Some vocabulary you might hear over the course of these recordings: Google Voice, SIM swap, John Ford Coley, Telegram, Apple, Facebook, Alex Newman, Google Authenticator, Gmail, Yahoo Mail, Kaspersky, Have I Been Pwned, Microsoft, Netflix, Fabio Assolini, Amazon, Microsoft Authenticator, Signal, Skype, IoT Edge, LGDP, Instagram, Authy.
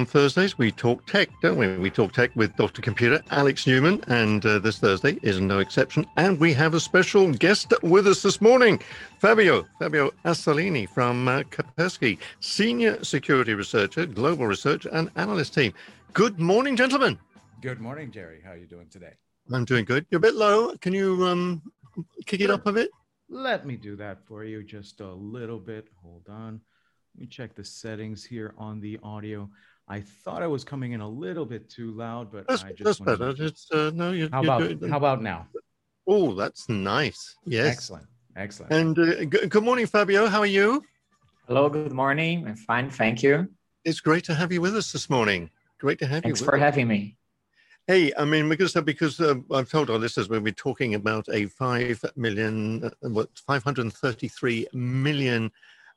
On Thursdays, we talk tech, don't we? We talk tech with Dr. Computer, Alex Newman, and this Thursday is no exception. And we have a special guest with us this morning, Fabio Assolini from Kaspersky, Senior Security Researcher, Global Research and Analyst Team. Good morning, gentlemen. Good morning, Jerry. How are you doing today? I'm doing good. You're a bit low. Can you kick it up a bit? Let me do that for you just a little bit. Hold on. Let me check the settings here on the audio. I thought I was coming in a little bit too loud, but that's better. How about now? Oh, that's nice. Yes. Excellent. And good morning, Fabio. How are you? Hello. Good morning. I'm fine. Thank you. It's great to have you with us this morning. Thanks for having me. Hey, I mean, because I've told our listeners we'll be talking about a 533 million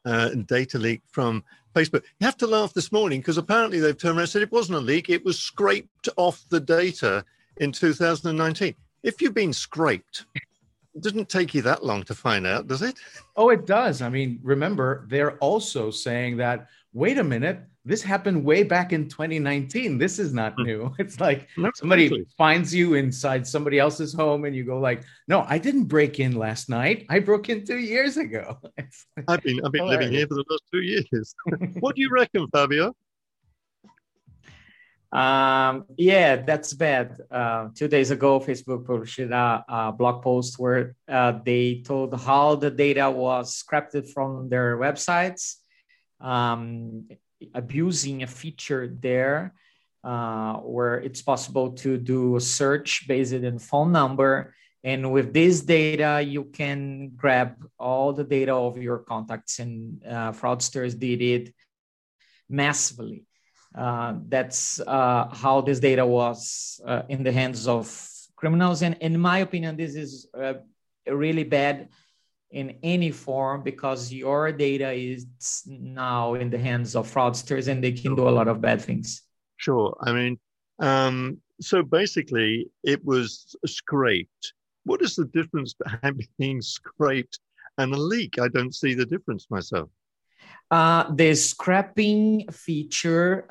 data leak from Facebook. You have to laugh this morning because apparently they've turned around and said it wasn't a leak. It was scraped off the data in 2019. If you've been scraped, it doesn't take you that long to find out, does it? Oh, it does. I mean, remember, they're also saying that, wait a minute, this happened way back in 2019. This is not new. It's like somebody finds you inside somebody else's home and you go like, no, I didn't break in last night. I broke in 2 years ago. I've been living here for the last 2 years. What do you reckon, Fabio? Yeah, that's bad. 2 days ago, Facebook published a blog post where they told how the data was scrapped from their websites, abusing a feature there where it's possible to do a search based on phone number. And with this data, you can grab all the data of your contacts, and fraudsters did it massively. That's how this data was in the hands of criminals. And in my opinion, this is really bad in any form, because your data is now in the hands of fraudsters and they can do a lot of bad things. Sure. I mean, so basically it was scraped. What is the difference between being scraped and a leak? I don't see the difference myself. The scrapping feature,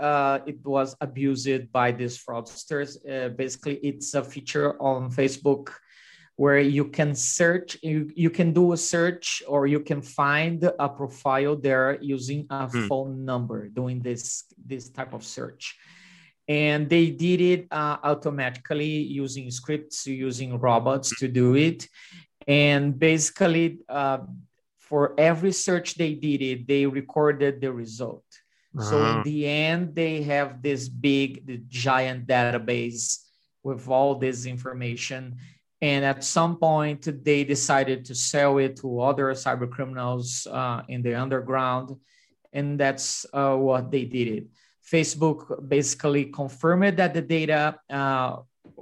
it was abused by these fraudsters. Basically, it's a feature on Facebook where you can search, you can do a search, or you can find a profile there using a phone number, doing this type of search. And they did it automatically using scripts, using robots to do it. And basically, for every search they did it, they recorded the result. Uh-huh. So in the end, they have this big, giant database with all this information. And at some point, they decided to sell it to other cyber criminals in the underground. And that's what they did it. Facebook basically confirmed that the data,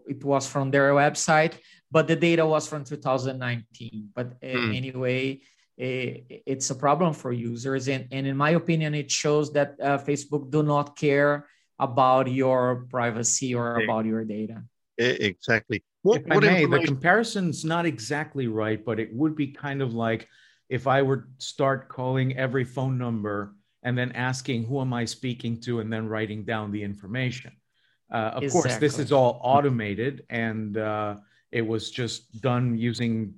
it was from their website, but the data was from 2019. But anyway, it's a problem for users, and in my opinion, it shows that Facebook do not care about your privacy or about your data. Exactly. The comparison's not exactly right, but it would be kind of like if I were to start calling every phone number and then asking who am I speaking to, and then writing down the information. Of course, this is all automated, and it was just done using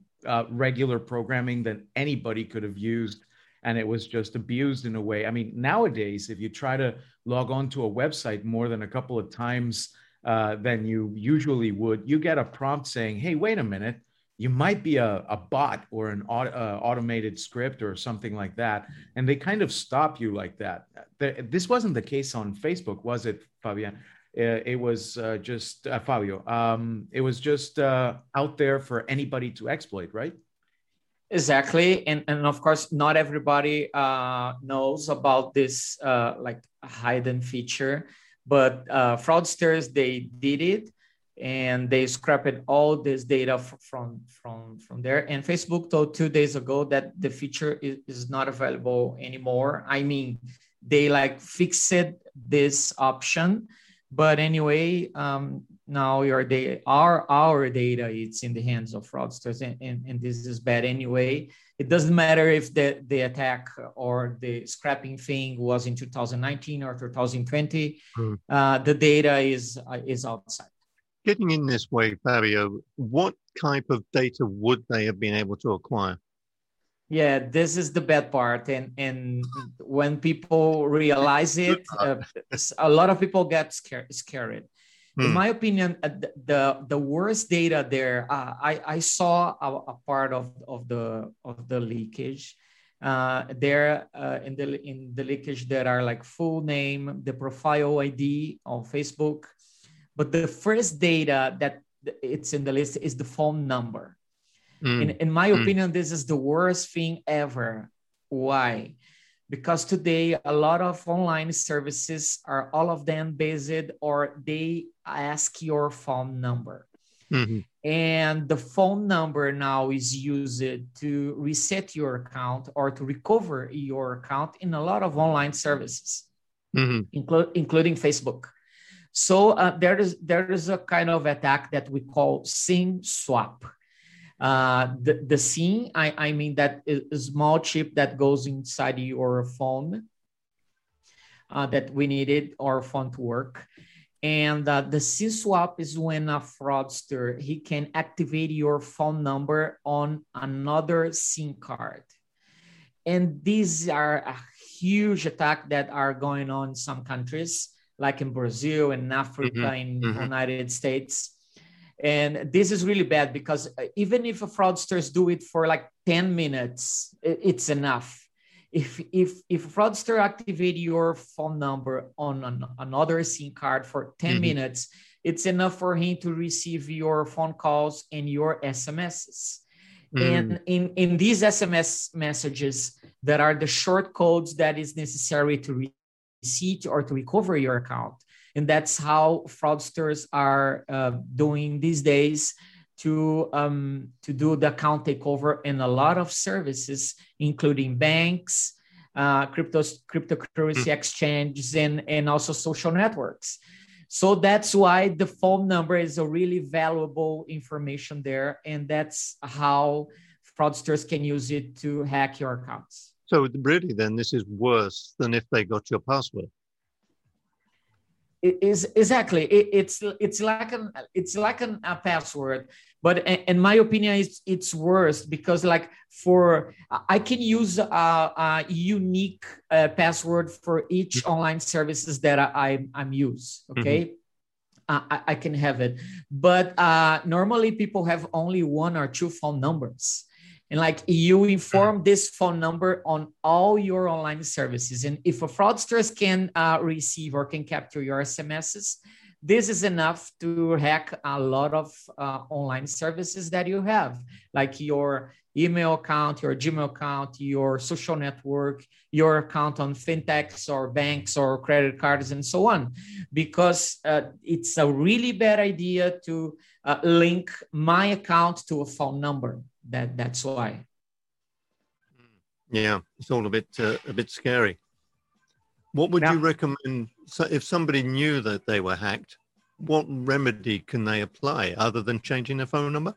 regular programming that anybody could have used, and it was just abused in a way. I mean, nowadays, if you try to log on to a website more than a couple of times than you usually would, you get a prompt saying, hey, wait a minute, you might be a bot or an automated script or something like that. And they kind of stop you like that. This wasn't the case on Facebook, was it, Fabian? It was just Fabio. It was just out there for anybody to exploit, right? Exactly, and of course, not everybody knows about this like hidden feature, but fraudsters, they did it, and they scrapped all this data from there. And Facebook told 2 days ago that the feature is not available anymore. I mean, they like fixed this option. But anyway, now your data, our data, it's in the hands of fraudsters, and this is bad anyway. It doesn't matter if the attack or the scrapping thing was in 2019 or 2020. The data is outside. Getting in this way, Fabio, what type of data would they have been able to acquire? Yeah, this is the bad part. And when people realize it, a lot of people get scared. In my opinion, the worst data there, I saw a part of the leakage. There in the leakage, there are like full name, the profile ID on Facebook. But the first data that it's in the list is the phone number. In my opinion, this is the worst thing ever. Why? Because today, a lot of online services are all of them based or they ask your phone number. And the phone number now is used to reset your account or to recover your account in a lot of online services, including Facebook. So there is a kind of attack that we call SIM swap. The SIM, I mean that is a small chip that goes inside your phone that we needed our phone to work. And the SIM swap is when a fraudster, he can activate your phone number on another SIM card. And these are a huge attack that are going on in some countries, like in Brazil and Africa, in United States. And this is really bad because even if fraudsters do it for like 10 minutes, it's enough. If fraudster activate your phone number on another SIM card for 10 minutes, it's enough for him to receive your phone calls and your SMSs. And in these SMS messages, there are the short codes that is necessary to receive or to recover your account. And that's how fraudsters are doing these days to do the account takeover in a lot of services, including banks, cryptocurrency exchanges, and also social networks. So that's why the phone number is a really valuable information there. And that's how fraudsters can use it to hack your accounts. So really then this is worse than if they got your password. It's like a password, but in my opinion, it's worse because I can use a unique password for each online services that I'm use. Okay, I can have it, but normally people have only one or two phone numbers. And you inform this phone number on all your online services. And if a fraudster can receive or can capture your SMSs, this is enough to hack a lot of online services that you have, like your email account, your Gmail account, your social network, your account on fintechs or banks or credit cards and so on, because it's a really bad idea to link my account to a phone number. That's why. Yeah, it's all a bit scary. What would you recommend? So if somebody knew that they were hacked, what remedy can they apply other than changing their phone number?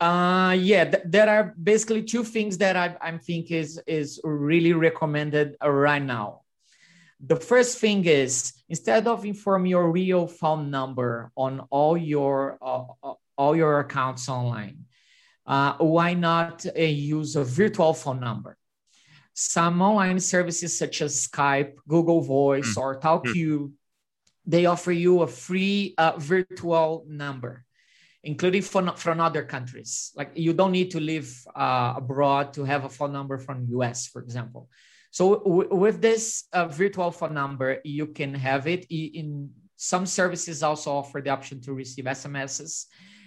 There are basically two things that I think is really recommended right now. The first thing is, instead of inform your real phone number on all your accounts online, why not use a virtual phone number? Some online services such as Skype, Google Voice, or TalkU, they offer you a free virtual number, including from other countries. Like you don't need to live abroad to have a phone number from US, for example. So with this virtual phone number, you can have it. In some services also offer the option to receive SMSs.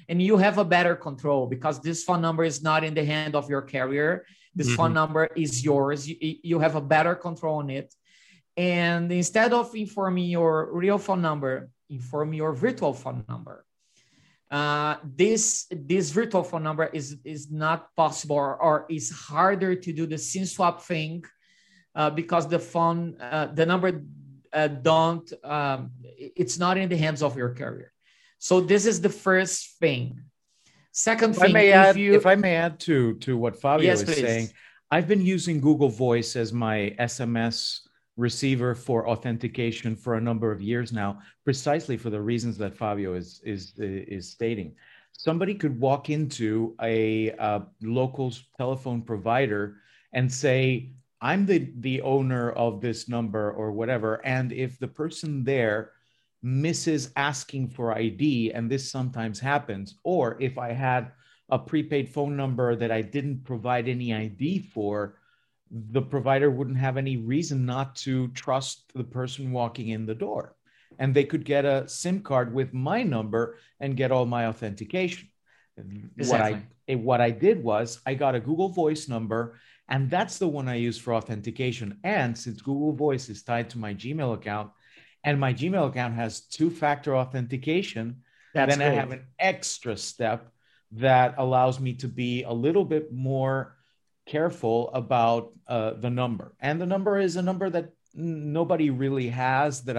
And you have a better control because this phone number is not in the hand of your carrier. This phone number is yours. You have a better control on it. And instead of informing your real phone number, inform your virtual phone number. This virtual phone number is not possible or is harder to do the SIM swap thing because the number it's not in the hands of your carrier. So this is the first thing. Second thing, if I may add to what Fabio is saying, I've been using Google Voice as my SMS receiver for authentication for a number of years now, precisely for the reasons that Fabio is stating. Somebody could walk into a local telephone provider and say, I'm the owner of this number or whatever. And if the person there misses asking for ID, and this sometimes happens, or if I had a prepaid phone number that I didn't provide any ID for, the provider wouldn't have any reason not to trust the person walking in the door. And they could get a SIM card with my number and get all my authentication. Exactly. What I did was I got a Google Voice number, and that's the one I use for authentication. And since Google Voice is tied to my Gmail account, and my Gmail account has two-factor authentication, I have an extra step that allows me to be a little bit more careful about the number. And the number is a number that nobody really has, that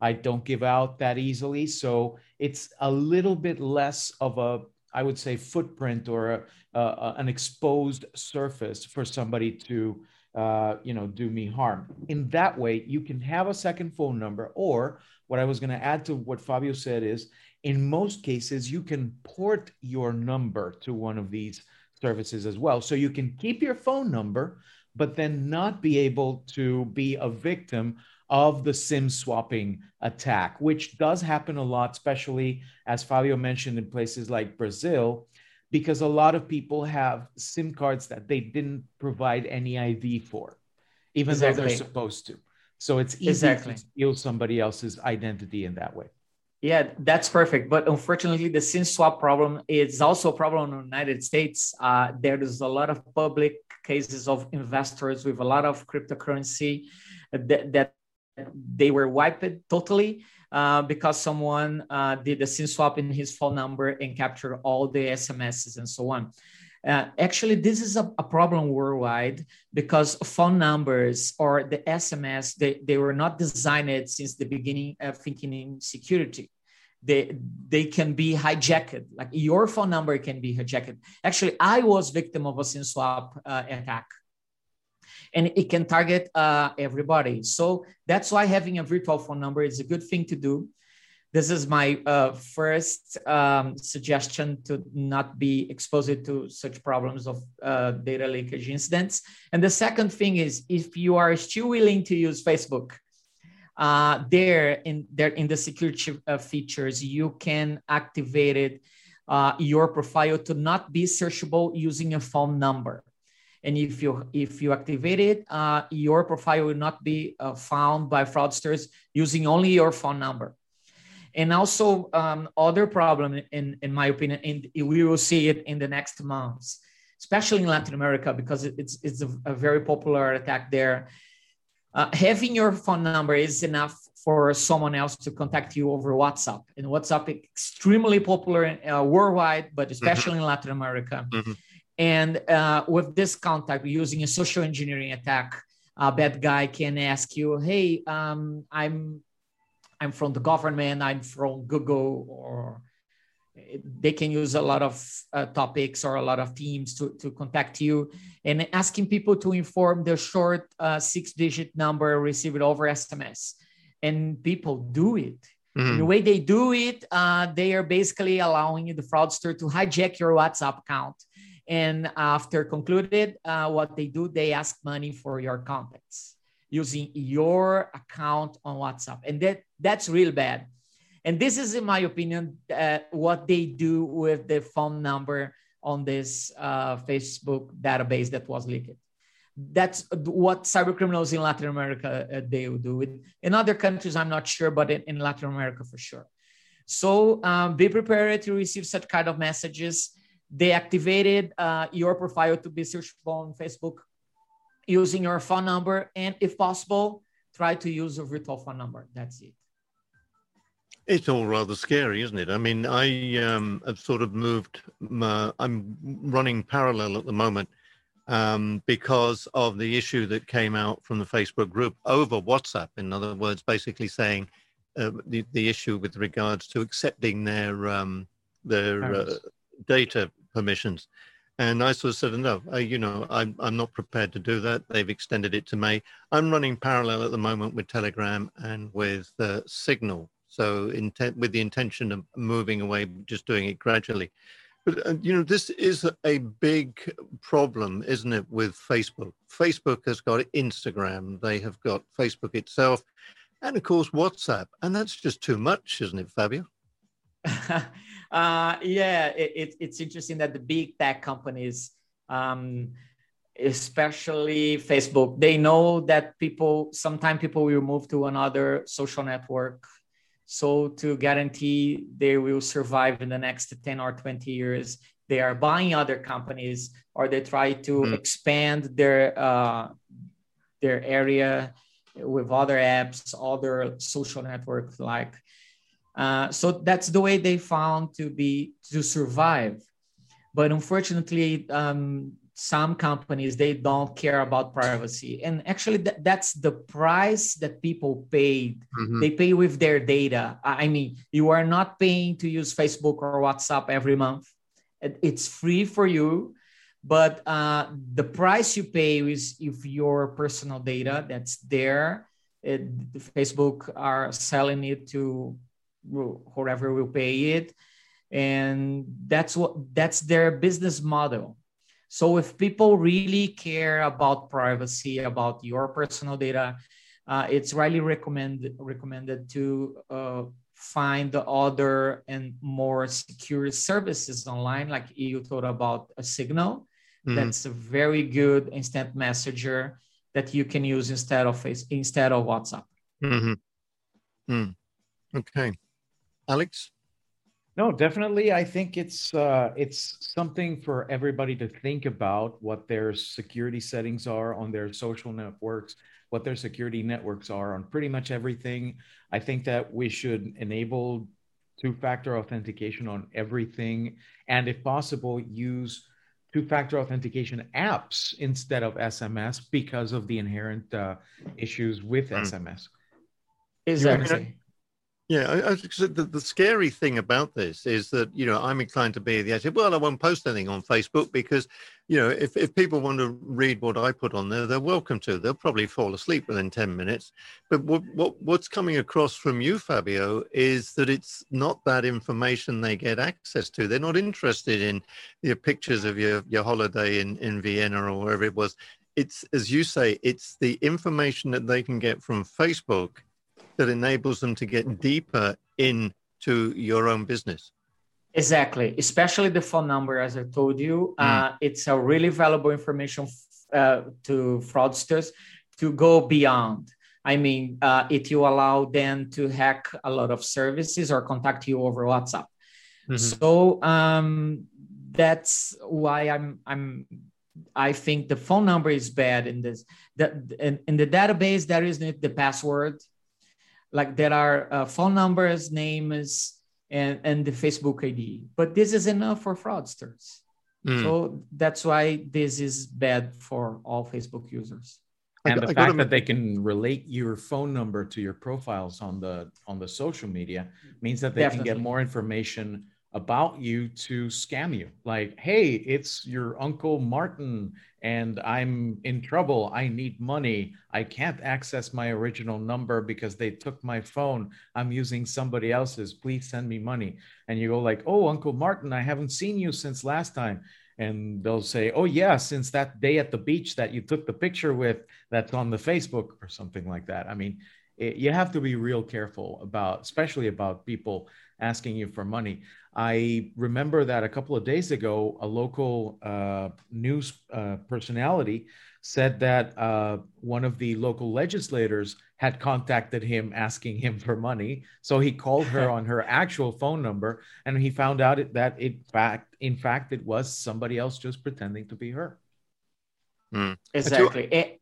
I don't give out that easily. So it's a little bit less of a, I would say, footprint or an exposed surface for somebody to do me harm. In that way, you can have a second phone number, or what I was going to add to what Fabio said is, in most cases, you can port your number to one of these services as well. So you can keep your phone number, but then not be able to be a victim of the SIM swapping attack, which does happen a lot, especially as Fabio mentioned in places like Brazil, because a lot of people have SIM cards that they didn't provide any ID for, even though they're supposed to. So it's easy to steal somebody else's identity in that way. Yeah, that's perfect. But unfortunately, the SIM swap problem is also a problem in the United States. There is a lot of public cases of investors with a lot of cryptocurrency that they were wiped totally because someone did a SIM swap in his phone number and captured all the SMSs and so on. Actually, this is a problem worldwide because phone numbers or the SMS, they were not designed since the beginning of thinking in security. They can be hijacked, like your phone number can be hijacked. Actually, I was victim of a SIM swap attack. And it can target everybody. So that's why having a virtual phone number is a good thing to do. This is my first suggestion to not be exposed to such problems of data leakage incidents. And the second thing is, if you are still willing to use Facebook, there in the security features, you can activate it, your profile to not be searchable using a phone number. And if you activate it, your profile will not be found by fraudsters using only your phone number. And also other problem, in my opinion, and we will see it in the next months, especially in Latin America, because it's a very popular attack there. Having your phone number is enough for someone else to contact you over WhatsApp. And WhatsApp is extremely popular worldwide, but especially in Latin America. Mm-hmm. And with this contact, using a social engineering attack, a bad guy can ask you, hey, I'm from the government, I'm from Google, or they can use a lot of topics or a lot of themes to contact you. And asking people to inform the short 6-digit number received over SMS. And people do it. Mm-hmm. The way they do it, they are basically allowing the fraudster to hijack your WhatsApp account. And after concluded, what they do, they ask money for your contacts using your account on WhatsApp. And that's real bad. And this is, in my opinion, what they do with the phone number on this Facebook database that was leaked. That's what cybercriminals in Latin America, they will do. In other countries, I'm not sure, but in Latin America, for sure. So be prepared to receive such kind of messages. They activated your profile to be searchable on Facebook using your phone number. And if possible, try to use a virtual phone number. That's it. It's all rather scary, isn't it? I mean, I have sort of moved. I'm running parallel at the moment because of the issue that came out from the Facebook group over WhatsApp. In other words, basically saying, the issue with regards to accepting their data permissions. And I sort of said, no, I'm not prepared to do that. They've extended it to May. I'm running parallel at the moment with Telegram and with Signal. So with the intention of moving away, just doing it gradually. But, this is a big problem, isn't it, with Facebook? Facebook has got Instagram. They have got Facebook itself. And, of course, WhatsApp. And that's just too much, isn't it, Fabio? It's interesting that the big tech companies, especially Facebook, they know that sometimes people will move to another social network. So to guarantee they will survive in the next 10 or 20 years, they are buying other companies, or they try to expand their area with other apps, other social networks like. So that's the way they found to survive. But unfortunately, some companies, they don't care about privacy. And actually that's the price that people paid. Mm-hmm. They pay with their data. I mean, you are not paying to use Facebook or WhatsApp every month. It's free for you, but the price you pay is if your personal data that's there, Facebook are selling it to whoever will pay it. And that's their business model. So if people really care about privacy, about your personal data, it's highly recommended to find other and more secure services online, like you thought about a Signal. Mm-hmm. That's a very good instant messenger that you can use instead of WhatsApp. Mm-hmm. Okay. Alex? No, definitely. I think it's something for everybody to think about, what their security settings are on their social networks, what their security networks are on pretty much everything. I think that we should enable two-factor authentication on everything, and if possible, use two-factor authentication apps instead of SMS because of the inherent issues with SMS. Exactly. Yeah, the scary thing about this is that, I'm inclined to be the attitude, well, I won't post anything on Facebook because, if people want to read what I put on there, they're welcome to. They'll probably fall asleep within 10 minutes. But what's coming across from you, Fabio, is that it's not that information they get access to. They're not interested in your pictures of your holiday in Vienna or wherever it was. It's, as you say, it's the information that they can get from Facebook that enables them to get deeper into your own business. Exactly, especially the phone number, as I told you. It's a really valuable information to fraudsters to go beyond. I mean, it will allow them to hack a lot of services or contact you over WhatsApp. Mm-hmm. So that's why I think the phone number is bad in this. In the database, there isn't the password. Like there are phone numbers, names, and the Facebook ID. But this is enough for fraudsters. Mm. So that's why this is bad for all Facebook users. And the fact that they can relate your phone number to your profiles on the social media means that they can get more information about you to scam you. Like, hey, it's your Uncle Martin and I'm in trouble. I need money. I can't access my original number because they took my phone. I'm using somebody else's. Please send me money. And you go like, oh, Uncle Martin, I haven't seen you since last time. And they'll say, oh, yeah, since that day at the beach that you took the picture with that's on the Facebook or something like that. I mean, you have to be real careful especially about people asking you for money. I remember that a couple of days ago, a local news personality said that one of the local legislators had contacted him asking him for money. So he called her on her actual phone number, and he found out that in fact, it was somebody else just pretending to be her. Mm. Exactly.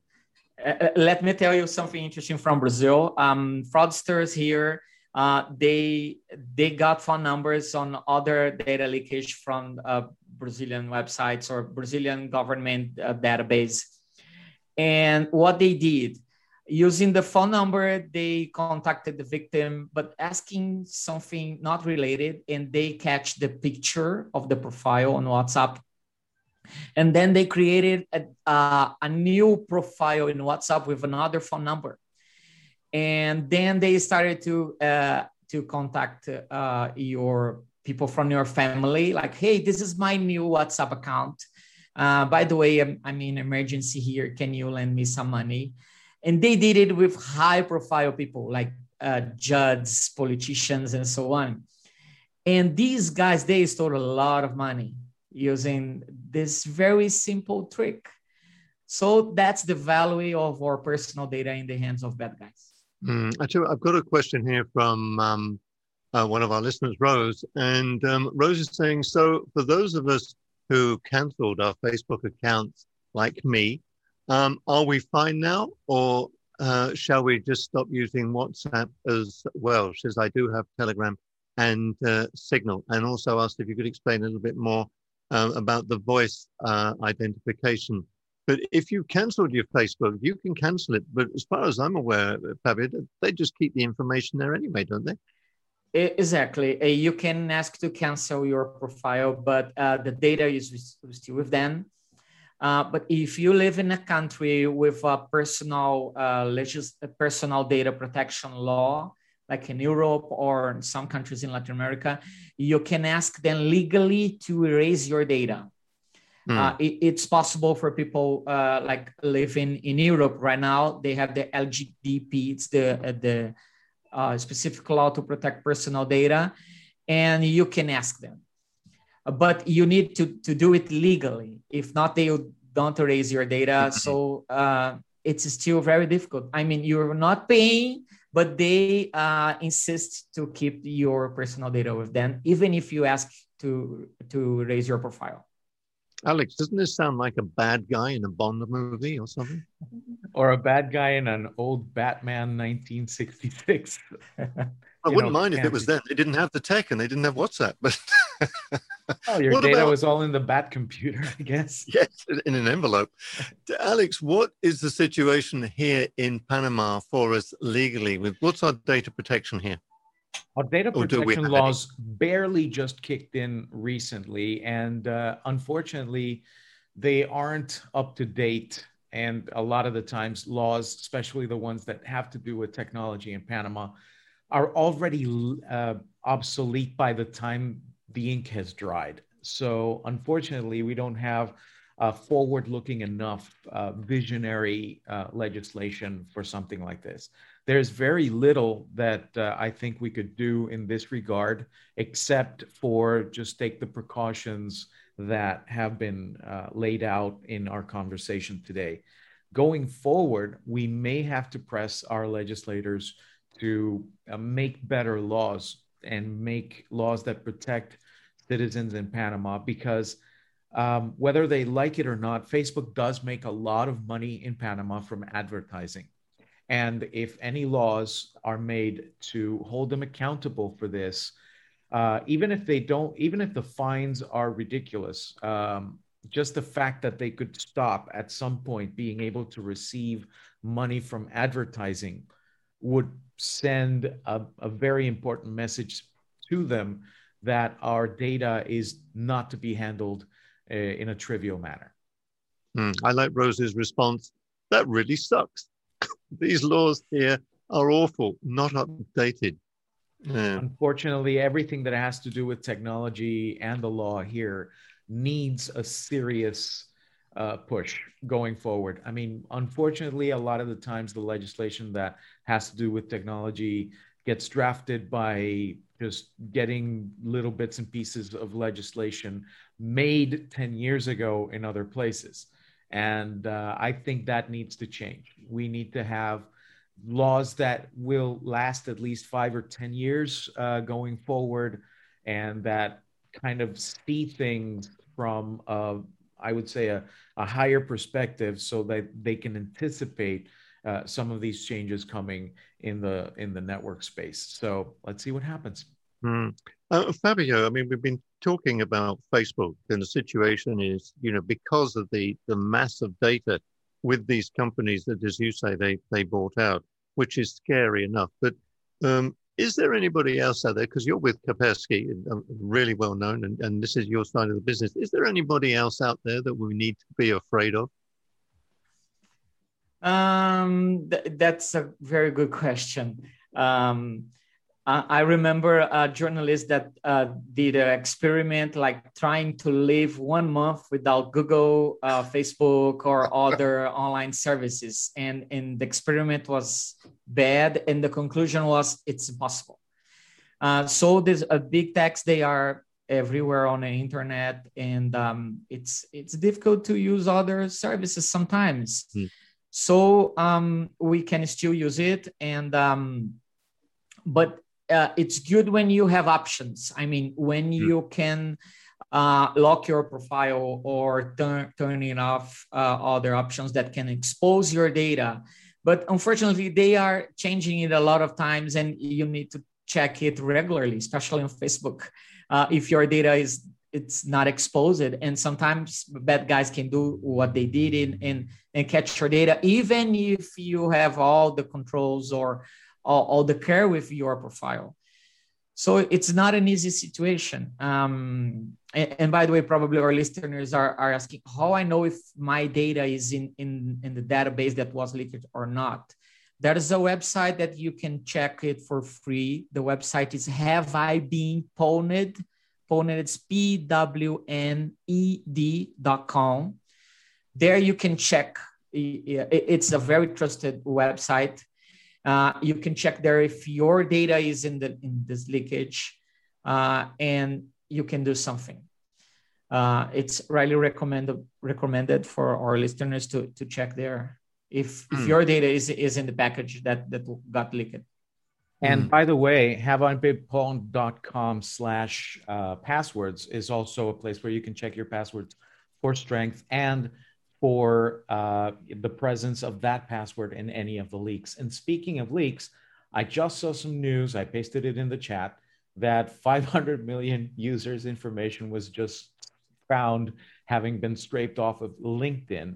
Let me tell you something interesting from Brazil. Fraudsters here, they got phone numbers on other data leakage from Brazilian websites or Brazilian government database. And what they did, Using the phone number, they contacted the victim, but asking something not related, and they catch the picture of the profile on WhatsApp. And then they created a new profile in WhatsApp with another phone number. And then they started to contact your people from your family, like, hey, this is my new WhatsApp account. By the way, I'm in emergency here. Can you lend me some money? And they did it with high-profile people like judges, politicians, and so on. And these guys, they stole a lot of money using this very simple trick. So that's the value of our personal data in the hands of bad guys. Actually, I've got a question here from one of our listeners, Rose. And Rose is saying, so for those of us who canceled our Facebook accounts, like me, are we fine now, or shall we just stop using WhatsApp as well? She says, I do have Telegram and Signal, and also asked if you could explain a little bit more about the voice identification. But if you cancelled your Facebook, you can cancel it. But as far as I'm aware, Fabio, they just keep the information there anyway, don't they? Exactly. You can ask to cancel your profile, but the data is still with them. But if you live in a country with a personal personal data protection law, like in Europe or in some countries in Latin America, you can ask them legally to erase your data. It's possible for people like living in Europe right now. They have the LGDP, it's the specific law to protect personal data, and you can ask them. But you need to do it legally. If not, they don't erase your data. So it's still very difficult. I mean, you're not paying, but they insist to keep your personal data with them, even if you ask to erase your profile. Alex, doesn't this sound like a bad guy in a Bond movie or something? Or a bad guy in an old Batman 1966. I wouldn't mind if it was then. They didn't have the tech and they didn't have WhatsApp. But your data was all in the bat computer, I guess. Yes, in an envelope. Alex, what is the situation here in Panama for us legally? What's our data protection here? Our data protection laws barely just kicked in recently, and unfortunately, they aren't up to date. And a lot of the times, laws, especially the ones that have to do with technology in Panama, are already obsolete by the time the ink has dried. So unfortunately, we don't have forward-looking enough visionary legislation for something like this. There's very little that I think we could do in this regard, except for just take the precautions that have been laid out in our conversation today. Going forward, we may have to press our legislators to make better laws and make laws that protect citizens in Panama, because whether they like it or not, Facebook does make a lot of money in Panama from advertising. And if any laws are made to hold them accountable for this, even if the fines are ridiculous, just the fact that they could stop at some point being able to receive money from advertising would send a very important message to them that our data is not to be handled in a trivial manner. I like Rose's response. That really sucks. These laws here are awful, not updated. Unfortunately, everything that has to do with technology and the law here needs a serious push going forward. I mean, unfortunately, a lot of the times the legislation that has to do with technology gets drafted by just getting little bits and pieces of legislation made 10 years ago in other places. And I think that needs to change. We need to have laws that will last at least 5 or 10 years going forward, and that kind of see things from, I would say, a higher perspective, so that they can anticipate some of these changes coming in the network space. So let's see what happens. Fabio, I mean, we've been talking about Facebook, and the situation is, because of the mass of data, with these companies that, as you say, they bought out, which is scary enough. But is there anybody else out there, because you're with Kaspersky, really well known, and this is your side of the business. Is there anybody else out there that we need to be afraid of? That's a very good question. I remember a journalist that did an experiment, like trying to live 1 month without Google, Facebook, or other online services. And the experiment was bad. And the conclusion was it's impossible. So there's a big tech, they are everywhere on the internet. And it's difficult to use other services sometimes. Mm. So we can still use it. And but it's good when you have options. I mean, when you can lock your profile or turn off other options that can expose your data. But unfortunately, they are changing it a lot of times, and you need to check it regularly, especially on Facebook. If your data it's not exposed, and sometimes bad guys can do what they did and catch your data, even if you have all the controls or all the care with your profile. So it's not an easy situation. And by the way, probably our listeners are asking how I know if my data is in the database that was leaked or not. There is a website that you can check it for free. The website is Have I Been Pwned? Pwned is PWNED.com. There you can check. It's a very trusted website. You can check there if your data is in this leakage, and you can do something. It's really recommended for our listeners to check there if your data is in the package that got leaked. And by the way, haveibeenpwned.com/passwords is also a place where you can check your passwords for strength and for the presence of that password in any of the leaks. And speaking of leaks, I just saw some news, I pasted it in the chat, that 500 million users' information was just found having been scraped off of LinkedIn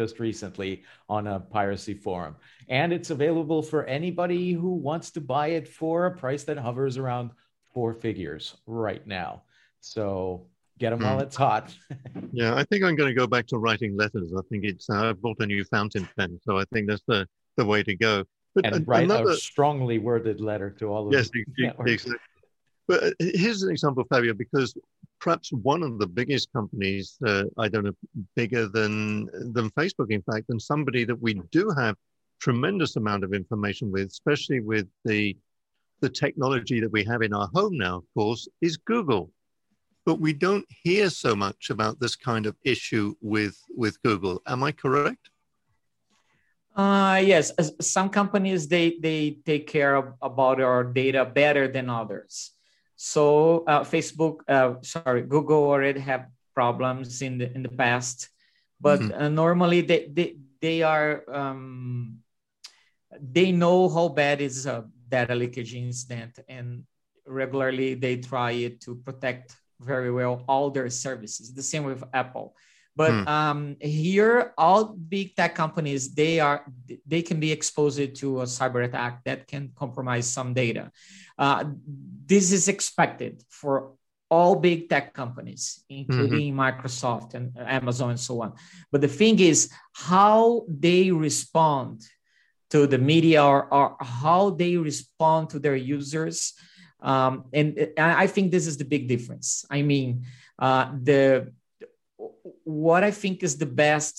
just recently on a piracy forum. And it's available for anybody who wants to buy it for a price that hovers around 4 figures right now. So get them while it's hot. Yeah, I think I'm going to go back to writing letters. I think it's, I've bought a new fountain pen, so I think that's the way to go. But and write a strongly worded letter to all of us. Yes, exactly. But here's an example, Fabio, because perhaps one of the biggest companies, I don't know, bigger than Facebook, in fact, and somebody that we do have tremendous amount of information with, especially with the technology that we have in our home now, of course, is Google. But we don't hear so much about this kind of issue with Google. Am I correct? Yes. Some companies, they take care about our data better than others. So Google already have problems in the past, but normally they are they know how bad is a data leakage incident, and regularly they try it to protect very well all their services. The same with Apple, but here all big tech companies they can be exposed to a cyber attack that can compromise some data. This is expected for all big tech companies, including Microsoft and Amazon and so on. But the thing is how they respond to the media or how they respond to their users. And I think this is the big difference. I mean, what I think is the best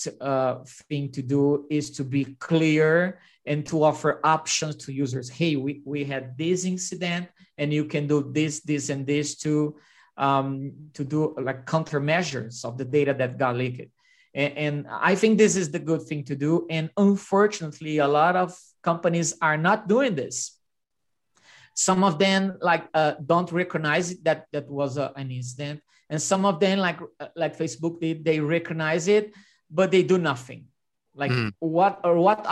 thing to do is to be clear and to offer options to users. Hey, we had this incident, and you can do this, and this to do like countermeasures of the data that got leaked. And I think this is the good thing to do. And unfortunately, a lot of companies are not doing this. Some of them don't recognize it, that was an incident. And some of them, like Facebook, they recognize it, but they do nothing. What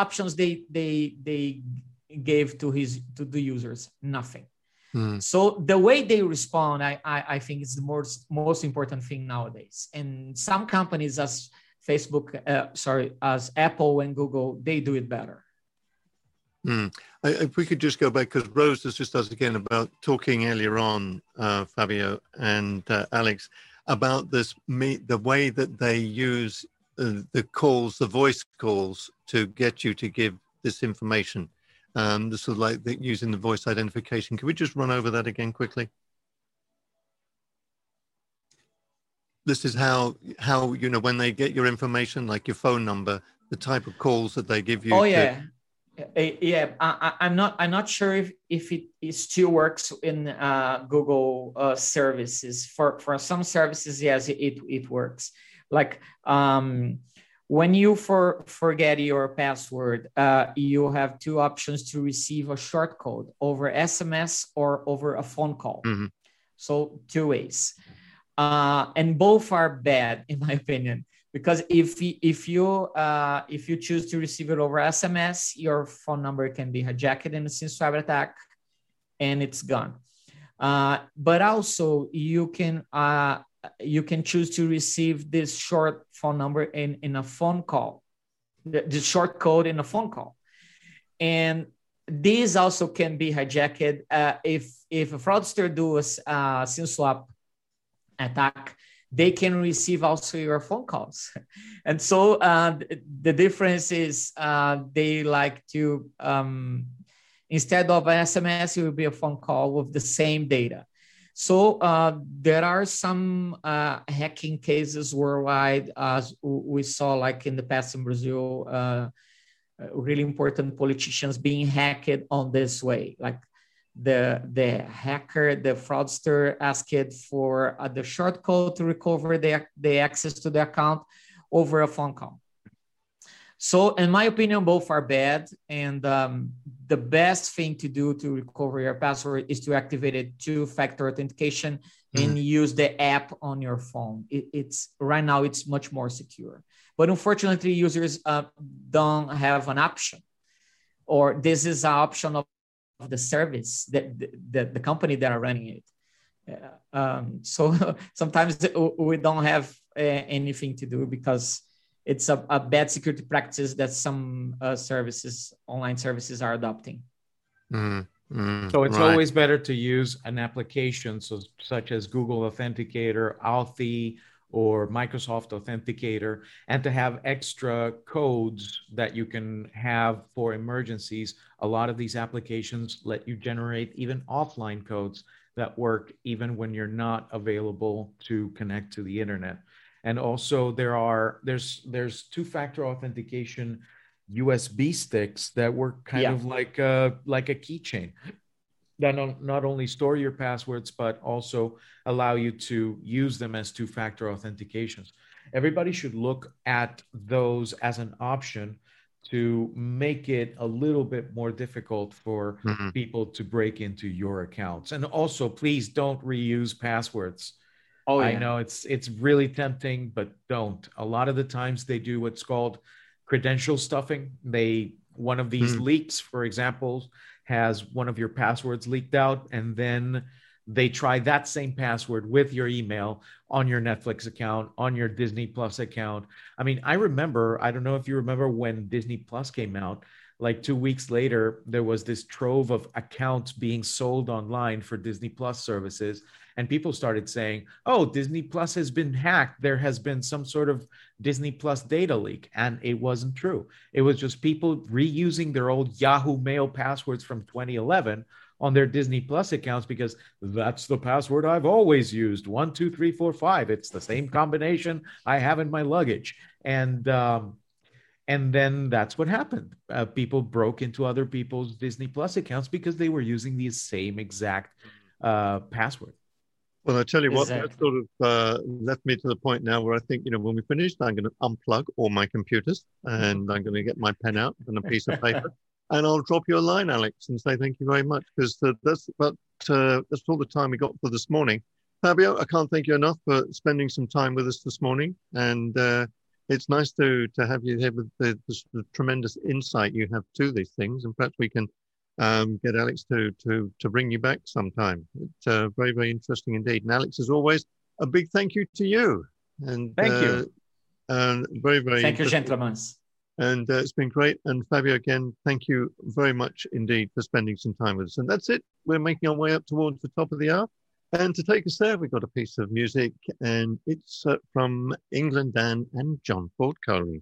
options they gave to the users? Nothing. So the way they respond, I think is the most important thing nowadays. And some companies as Apple and Google, they do it better. If we could just go back, because Rose has just asked again about talking earlier on, Fabio and Alex, about this the way that they use the calls, the voice calls, to get you to give this information. This is like using the voice identification. Can we just run over that again quickly? This is how you know, when they get your information, like your phone number, the type of calls that they give you. Oh yeah. I'm not sure if it still works in Google services. For some services, yes, it works. Like when you forget your password, you have two options to receive a short code over SMS or over a phone call. Mm-hmm. So two ways, and both are bad in my opinion. Because if you choose to receive it over SMS, your phone number can be hijacked in a SIM swap attack, and it's gone. But also you can choose to receive this short phone number in a phone call, the short code in a phone call, and these also can be hijacked if a fraudster does a SIM swap attack. They can receive also your phone calls. And so the difference is they like to, instead of an SMS, it will be a phone call with the same data. So there are some hacking cases worldwide. We saw like in the past in Brazil, really important politicians being hacked on this way. Like the hacker, the fraudster asked for the short code to recover the access to the account over a phone call. So in my opinion, both are bad. And the best thing to do to recover your password is to activate a two-factor authentication and use the app on your phone. It's right now, it's much more secure. But unfortunately, users don't have an option, or this is an option of the service that the company that are running it. So sometimes we don't have anything to do because it's a bad security practice that some online services are adopting. So it's always better to use an application such as Google Authenticator, Authy, or Microsoft Authenticator, and to have extra codes that you can have for emergencies. A lot of these applications let you generate even offline codes that work even when you're not available to connect to the internet. And also there's two-factor authentication USB sticks that work kind of like a keychain, that not only store your passwords, but also allow you to use them as two-factor authentications. Everybody should look at those as an option to make it a little bit more difficult for people to break into your accounts. And also, please don't reuse passwords. Oh, yeah. I know it's really tempting, but don't. A lot of the times they do what's called credential stuffing. One of these leaks, for example, has one of your passwords leaked out, and then they try that same password with your email on your Netflix account, on your Disney Plus account. I mean, I don't know if you remember when Disney Plus came out, like 2 weeks later, there was this trove of accounts being sold online for Disney Plus services. And people started saying, oh, Disney Plus has been hacked. There has been some sort of Disney Plus data leak. And it wasn't true. It was just people reusing their old Yahoo Mail passwords from 2011 on their Disney Plus accounts, because that's the password I've always used. 1, 2, 3, 4, 5. It's the same combination I have in my luggage. And then that's what happened. People broke into other people's Disney Plus accounts because they were using the same exact password. Well, I tell you what, that sort of left me to the point now where I think, when we finished, I'm going to unplug all my computers and I'm going to get my pen out and a piece of paper and I'll drop you a line, Alex, and say thank you very much, because that's all the time we got for this morning. Fabio, I can't thank you enough for spending some time with us this morning, and it's nice to have you here with the tremendous insight you have to these things, and perhaps we can get Alex to bring you back sometime. It's very, very interesting indeed. And Alex, as always, a big thank you to you. And thank you. Very, very Thank you, gentlemen. And it's been great. And Fabio, again, thank you very much indeed for spending some time with us. And that's it. We're making our way up towards the top of the hour. And to take us there, we've got a piece of music, and it's from England Dan and John Ford Coley.